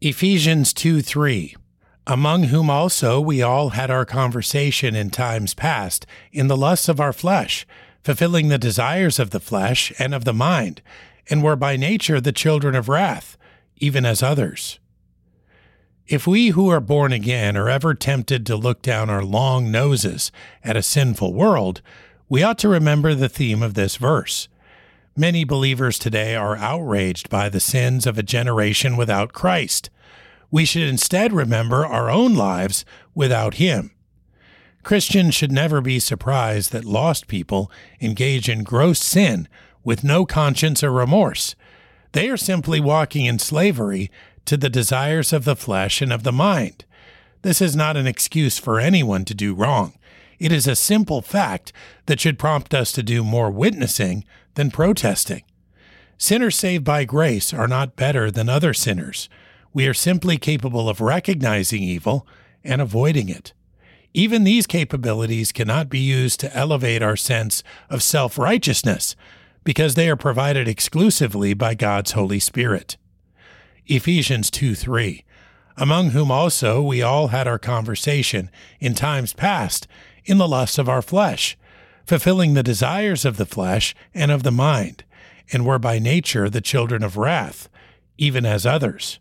Ephesians 2:3, among whom also we all had our conversation in times past, in the lusts of our flesh, fulfilling the desires of the flesh and of the mind, and were by nature the children of wrath, even as others. If we who are born again are ever tempted to look down our long noses at a sinful world, we ought to remember the theme of this verse. Many believers today are outraged by the sins of a generation without Christ. We should instead remember our own lives without Him. Christians should never be surprised that lost people engage in gross sin with no conscience or remorse. They are simply walking in slavery to the desires of the flesh and of the mind. This is not an excuse for anyone to do wrong. It is a simple fact that should prompt us to do more witnessing than protesting. Sinners saved by grace are not better than other sinners. We are simply capable of recognizing evil and avoiding it. Even these capabilities cannot be used to elevate our sense of self-righteousness, because they are provided exclusively by God's Holy Spirit. Ephesians 2:3, among whom also we all had our conversation in times past, in the lusts of our flesh, fulfilling the desires of the flesh and of the mind, and were by nature the children of wrath, even as others.